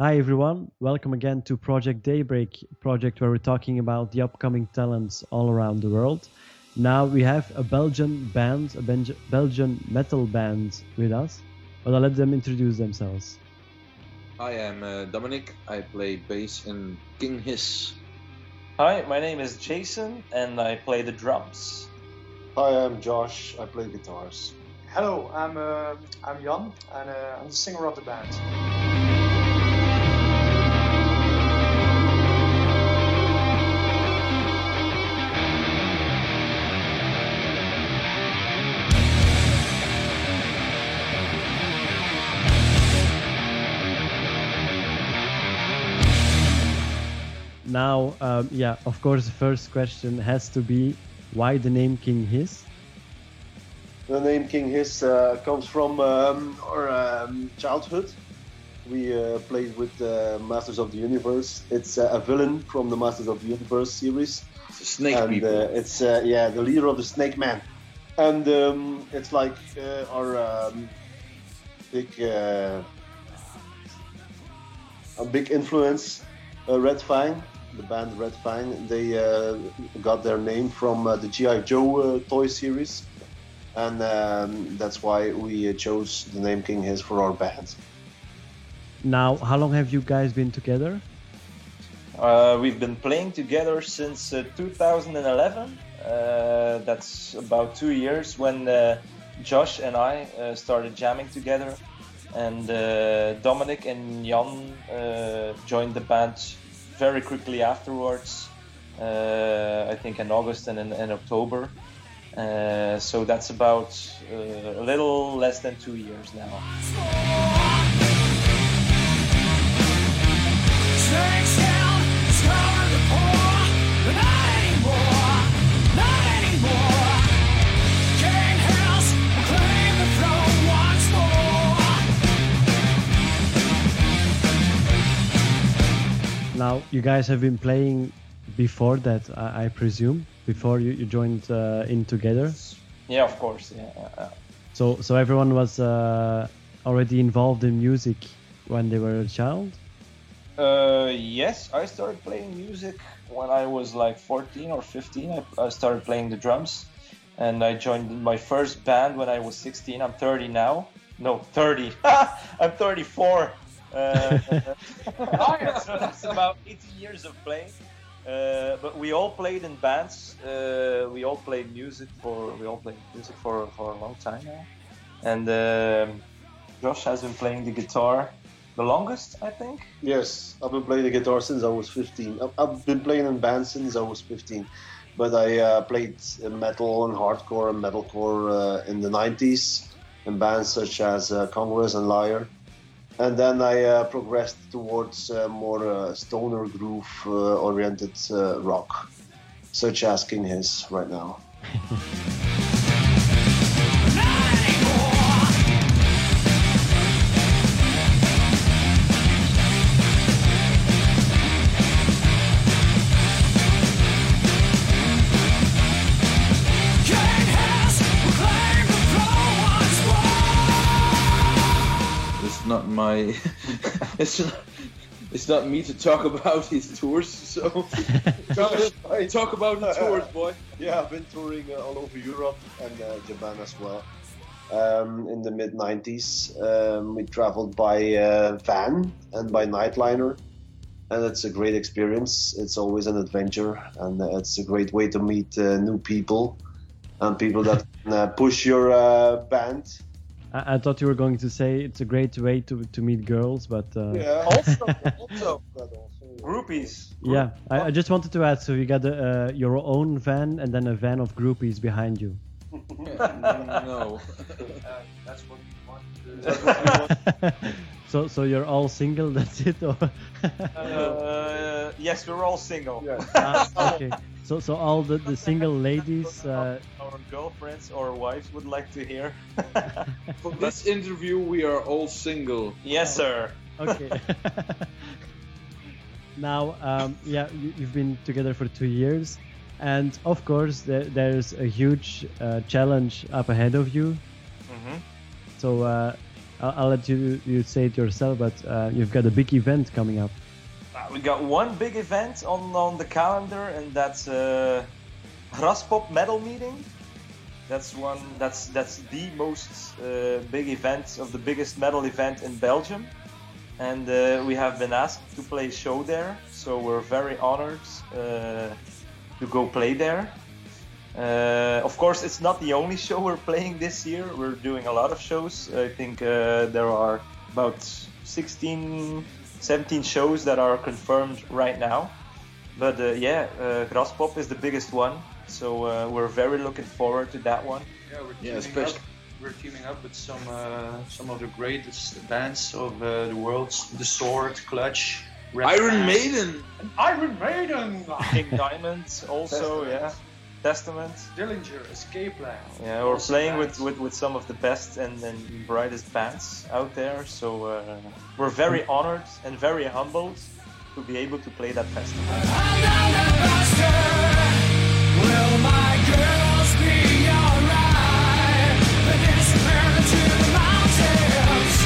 Hi everyone, welcome again to Project Daybreak, a project where we're talking about the upcoming talents all around the world. Now we have a Belgian band, a Belgian metal band with us, but I'll let them introduce themselves. Hi, I'm Dominic, I play bass in King Hiss. Hi, my name is Jason and I play the drums. Hi, I'm Josh, I play guitars. Hello, I'm Jan and I'm the singer of the band. Now, of course, the first question has to be, why the name King Hiss? The name King Hiss comes from our childhood. We played with the Masters of the Universe. It's a villain from the Masters of the Universe series. It's a snake and, people. It's the leader of the Snake Man. And it's like our big influence, Red Fang. The band Red Fang, they got their name from the G.I. Joe toy series, and that's why we chose the name King Hiss for our band. Now, how long have you guys been together? We've been playing together since 2011. That's about 2 years when Josh and I started jamming together, and Dominic and Jan joined the band very quickly afterwards, I think in August and in October, so that's about a little less than 2 years now. Now, you guys have been playing before that, I presume, before you joined in together? Yeah, of course. Yeah. So everyone was already involved in music when they were a child? Yes, I started playing music when I was like 14 or 15. I started playing the drums and I joined my first band when I was 16. I'm 30 now. No, 30. I'm 34. So that's about 18 years of playing, but we all played in bands. We all played music for a long time now, and Josh has been playing the guitar the longest, I think. Yes, I've been playing the guitar since I was 15. I've been playing in bands since I was 15, but I played metal and hardcore and metalcore in the 90s in bands such as Congress and Liar. And then I progressed towards more stoner groove-oriented rock, such as King Hiss right now. It's not me to talk about his tours, so talk about the tours, boy. Yeah, I've been touring all over Europe and Japan as well. In the mid 90s, we traveled by van and by nightliner, and it's a great experience. It's always an adventure, and it's a great way to meet new people and people that can push your band. I thought you were going to say it's a great way to meet girls, but... Yeah, also groupies. Yeah, I just wanted to add, so you got your own van and then a van of groupies behind you. No. That's what we want. So you're all single, that's it? Yes, we're all single. Yeah. Okay. So all the single ladies... Our girlfriends or wives would like to hear. For this interview, we are all single. Yes, sir. Okay. Now, you've been together for 2 years. And of course, there's a huge challenge up ahead of you. Mm-hmm. So I'll let you say it yourself, but you've got a big event coming up. We got one big event on the calendar, and that's Graspop Metal Meeting. That's the most big event of the biggest metal event in Belgium, and we have been asked to play a show there, so we're very honored to go play there. Of course, it's not the only show we're playing this year. We're doing a lot of shows. I think there are about 16, 17 shows that are confirmed right now. But Graspop is the biggest one, so we're very looking forward to that one. Yeah, we're teaming up with some of the greatest bands of the world: The Sword, Clutch, Iron Maiden, King Diamond, also, yeah. Testament, Dillinger Escape Plan. Yeah, we're playing with some of the best and brightest bands out there, so we're very honored and very humbled to be able to play that festival. Will my girls be alright? The disappearance to the mountains.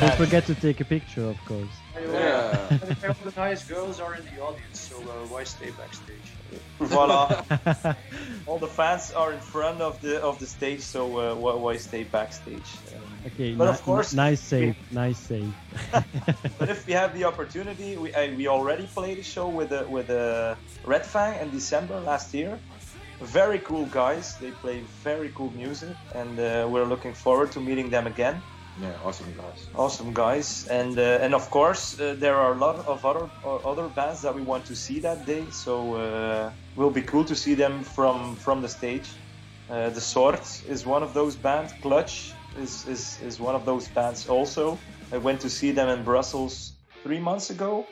Don't forget to take a picture, of course. Yeah. The nice girls are in the audience, so why stay backstage? Voila! All the fans are in front of the stage, so why stay backstage? Okay, but of course, nice save. But if we have the opportunity, we already played a show with Red Fang in December last year. Very cool guys. They play very cool music, and we're looking forward to meeting them again. Yeah, awesome guys, and of course there are a lot of other bands that we want to see that day, so it will be cool to see them from the stage. The Sword is one of those bands. Clutch is one of those bands also. I went to see them in Brussels 3 months ago,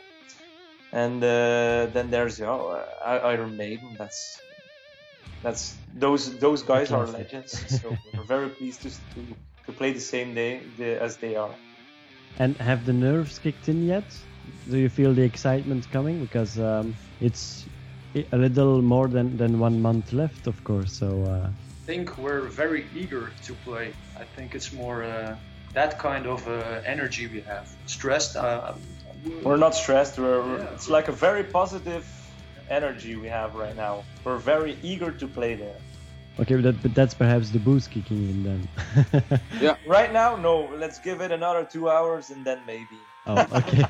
and then there's Iron Maiden. That's those guys are legends. So we're very pleased to play the same day as they are. And have the nerves kicked in yet? Do you feel the excitement coming? Because it's a little more than 1 month left, of course. So I think we're very eager to play. I think it's more that kind of energy we have. Stressed? We're not stressed. It's like a very positive energy we have right now. We're very eager to play there. Okay, but that's perhaps the booze kicking in then. Yeah. Right now, no. Let's give it another 2 hours and then maybe. Oh, okay.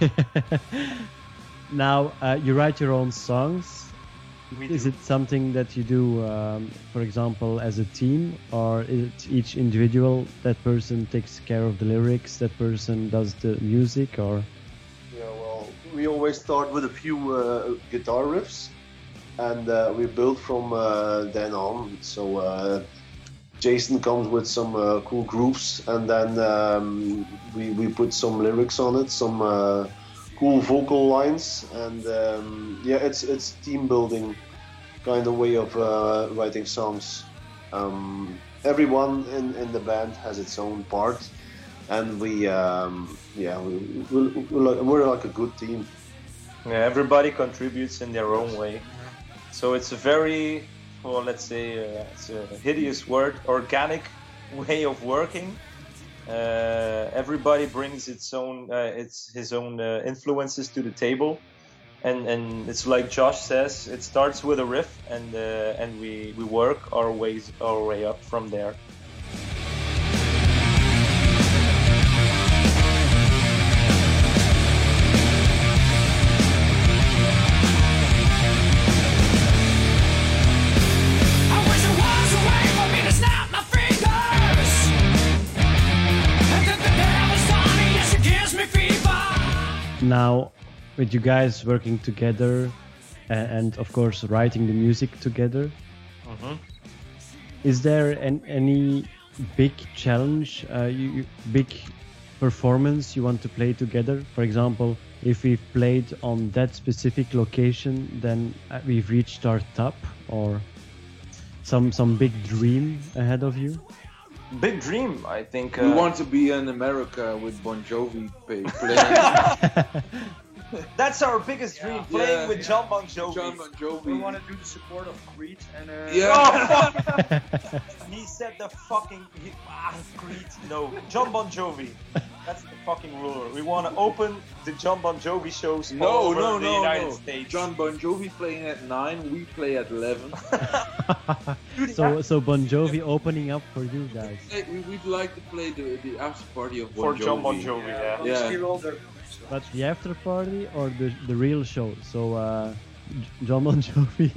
Now, you write your own songs. Is it something that you do, for example, as a team? Or is it each individual? That person takes care of the lyrics, that person does the music, or...? Yeah, well, we always start with a few guitar riffs. And we build from then on. So Jason comes with some cool grooves, and then we put some lyrics on it, some cool vocal lines, and it's team building kind of way of writing songs. Everyone in the band has its own part, and we're like a good team. Yeah, everybody contributes in their own way. So it's a very, well, let's say, it's a hideous word, organic way of working. Everybody brings his own influences to the table, and it's like Josh says, it starts with a riff, and we work our way up from there. Now, with you guys working together and of course writing the music together, mm-hmm. Is there any big challenge, big performance you want to play together? For example, if we've played on that specific location, then we've reached our top, or some big dream ahead of you? Big dream, I think. We want to be in America with Bon Jovi playing. That's our biggest dream, playing with Jon Bon Jovi. Jon Bon Jovi. We want to do the support of Creed and... Oh, fuck! He said the fucking... Creed, no. Jon Bon Jovi. That's the fucking ruler. We want to open the Jon Bon Jovi shows all over the United States. Jon Bon Jovi playing at 9, we play at 11. so Bon Jovi opening up for you guys. We'd like to play the after party of Bon Jovi. For Jon Bon Jovi, yeah. But the after party or the real show? So Jon Bon Jovi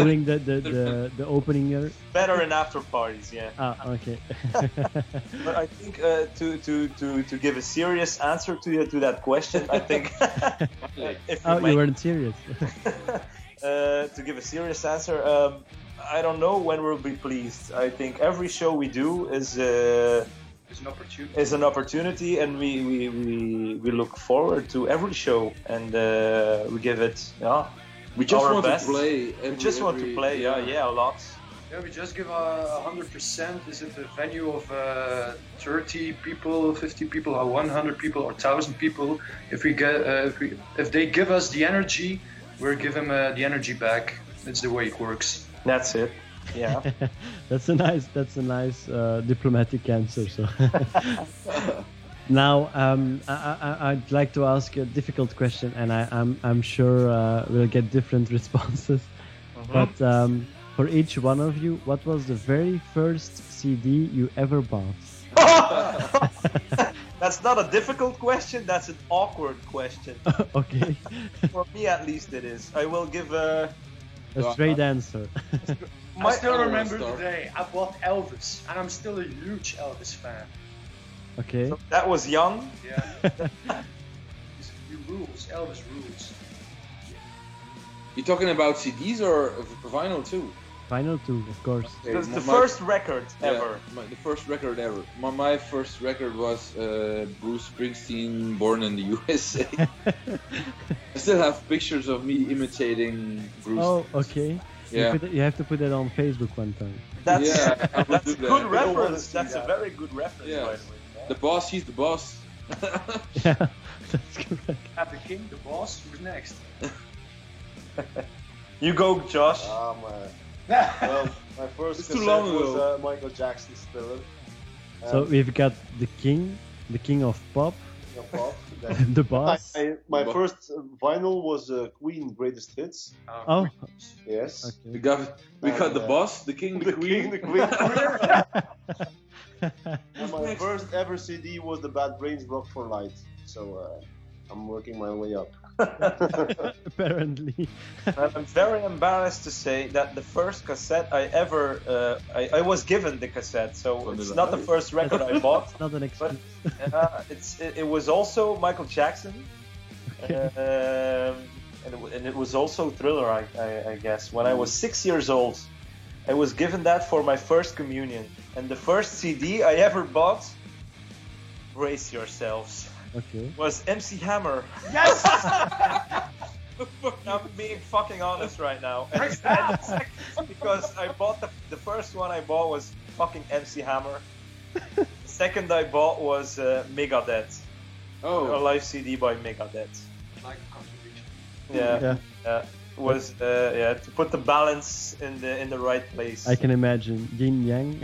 doing the opening year? Better in after parties, yeah. Ah, okay. But I think to give a serious answer to that question, I think... you weren't serious. To give a serious answer, I don't know when we'll be pleased. I think every show we do is... It's an opportunity, and we look forward to every show, and we give it we just want to play a lot. Yeah, we just give 100%. Is it a venue of 30 people, 50 people, or 100 people, or 1,000 people? If we get if they give us the energy, we'll give them the energy back. That's the way it works. That's it. Yeah, that's a nice diplomatic answer. So now I'd like to ask a difficult question, and I'm sure we'll get different responses. Mm-hmm. But for each one of you, what was the very first CD you ever bought? That's not a difficult question. That's an awkward question. Okay. For me, at least, it is. I will give a straight answer. I still remember the day I bought Elvis, and I'm still a huge Elvis fan. Okay. So that was young. Yeah. He rules. Elvis rules. You're talking about CDs or vinyl too? Vinyl too, of course. Okay. That's my first record ever. The first record ever. My first record was Bruce Springsteen, Born in the USA. I still have pictures of me imitating Bruce. Oh, okay. Yeah. You have to put that on Facebook one time. That's a good reference. That's a very good reference, by the way. The boss, he's the boss. Yeah, that's correct. At the king, the boss, who's next? You go, Josh. Well, my first cassette was Michael Jackson's Thriller. So we've got the king of pop. The boss. My first vinyl was Queen Greatest Hits. Oh, yes. Okay. We got the boss, the king, the queen. King, the queen. And my first ever CD was the Bad Brains Rock for Light. So I'm working my way up. Apparently. I'm very embarrassed to say that the first cassette I ever I was given the cassette, so it's not the first record I bought. It's not an excuse. But, it was also Michael Jackson, and it was also Thriller, I guess. When I was 6 years old, I was given that for my first communion, and the first CD I ever bought. Brace yourselves. Okay. Was MC Hammer. Yes! I'm being fucking honest right now. And because I bought the first one I bought was fucking MC Hammer. The second I bought was Megadeth. Oh. A live CD by Megadeth. Like a contribution. Yeah. Was to put the balance in the right place. I can imagine. Yin Yang.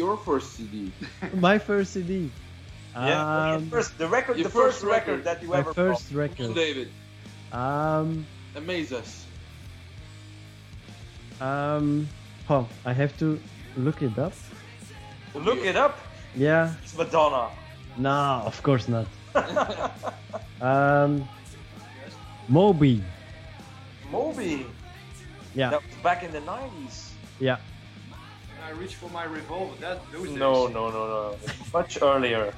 Your first CD. My first CD. Yeah, the first record that you ever bought. My first record. David. Amaze us. I have to look it up. Look it up? Yeah. It's Madonna. No, of course not. Moby. Moby. Yeah. That was back in the 90s. Yeah. I reach for my revolver. No. Much earlier.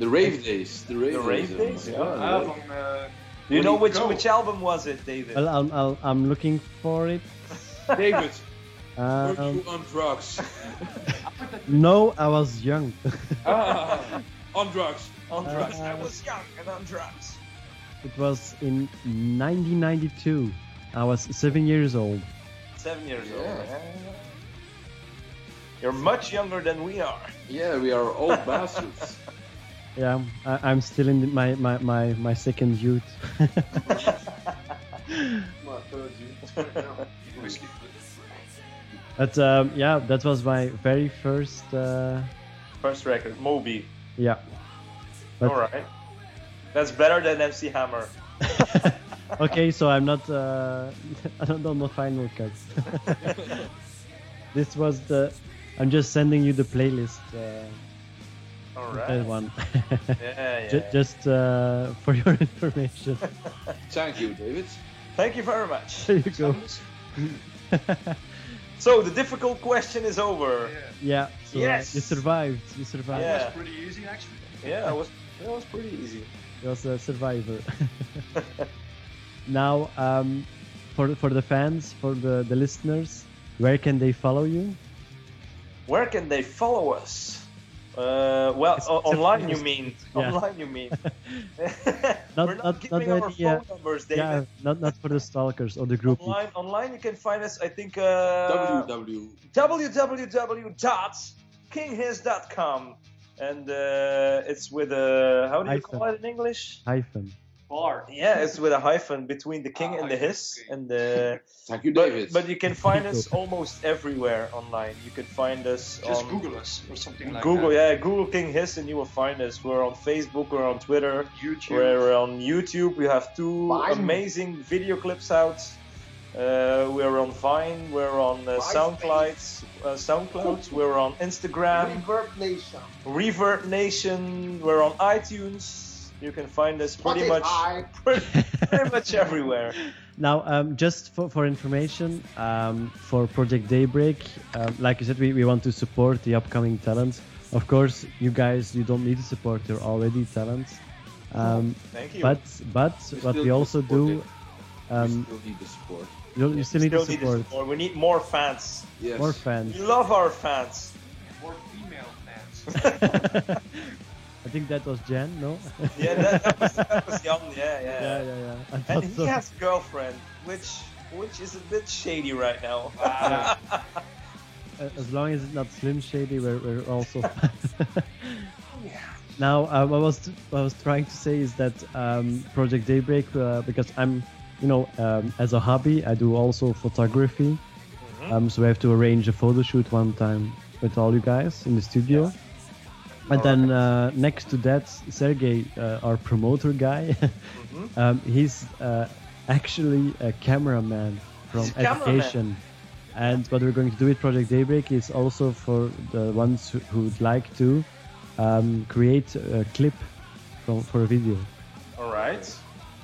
The rave days. The rave days. Yeah. Album, you know which album was it, David? Well, I'm looking for it. David, were you on drugs? No, I was young. On drugs. On drugs. I was young and on drugs. It was in 1992. I was 7 years old. 7 years old. Yeah. You're much younger than we are. Yeah, we are old bastards. Yeah, I'm still in my second youth. My third youth. Obviously. But yeah, that was my very first. First record, Moby. Yeah. But... All right. That's better than MC Hammer. Okay, so I'm not. I'm not on the final cut. This was the. I'm just sending you the playlist. All right. That one. Yeah, yeah. Just for your information. Thank you, David. Thank you very much. There you go. So the difficult question is over. Yeah. So yes. You survived. You survived. Yeah. It was pretty easy, actually. Yeah, it was pretty easy. It was a survivor. Now, for the fans, for the listeners, where can they follow you? Where can they follow us? Well, online you mean? Yeah. Online you mean? We're not giving our phone numbers, David. Yeah, not for the stalkers or the group. Online you can find us. I think www.kinghiss.com, and it's with a how do you call it in English? Hyphen. Bar. Yeah, it's with a hyphen between the king and the hiss. And thank you, David. But you can find us almost everywhere online. You can find us just Google us or something like Google, that. Google, yeah, Google King Hiss and you will find us. We're on Facebook, we're on Twitter, YouTube. We're on YouTube. We have two amazing video clips out. We're on Vine, we're on SoundCloud, we're on Instagram. Reverb Nation. Reverb Nation, we're on iTunes. You can find us pretty much everywhere. Now, just for information, for Project Daybreak, like you said, we want to support the upcoming talents. Of course, you guys, you don't need to support, you're already talents. Thank you. But what we also do... we still need the support. You still need the support. We need more fans. Yes. More fans. We love our fans. More female fans. I think that was Jan, no? Yeah, that was Jan, yeah. And he has a girlfriend, which is a bit shady right now. As long as it's not Slim Shady, we're also... Yeah. Now, what I was trying to say is that Project Daybreak, because I'm, as a hobby, I do also photography. Mm-hmm. So we have to arrange a photo shoot one time with all you guys in the studio. Yes. And then next to that, Sergey, our promoter guy, mm-hmm. He's actually a cameraman from education. And what we're going to do with Project Daybreak is also for the ones who would like to create a clip for a video. All right.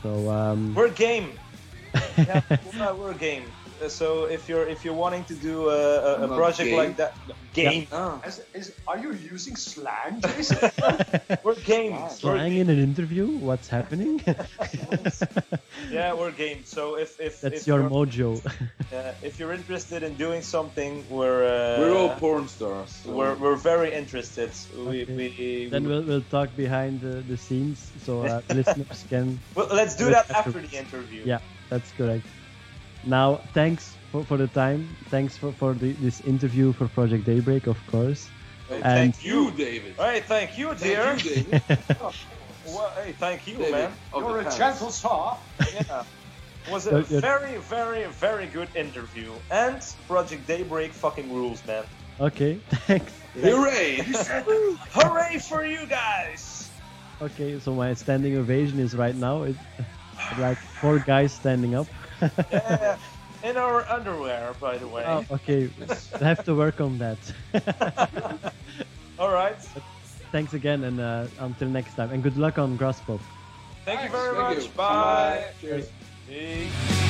So we're game. Yeah, we're game. So if you're wanting to do a project game. Like that, game. Yeah. Are you using slang, Jason? We're game. Wow. Slang in an interview? What's happening? Yeah, we're game. So if your mojo. If you're interested in doing something, we're all porn stars. So. We're very interested. Okay. Then we'll talk behind the scenes, so listeners can. Well, let's do that after the interview. Yeah, that's correct. Now, thanks for the time. Thanks for this interview for Project Daybreak, of course. Hey, and thank you, David. Hey, thank you, dear. Thank you, David. Well, hey, thank you, David, man. You're a gentle star. Yeah. Was a very, very, very good interview. And Project Daybreak fucking rules, man. Okay, thanks. Hooray! Hooray for you guys! Okay, so my standing ovation is right now. It's like four guys standing up. Yeah, in our underwear, by the way. Oh, okay. I have to work on that. All right. But thanks again, and until next time. And good luck on Graspop. Thank you very much. Bye. Cheers. Peace.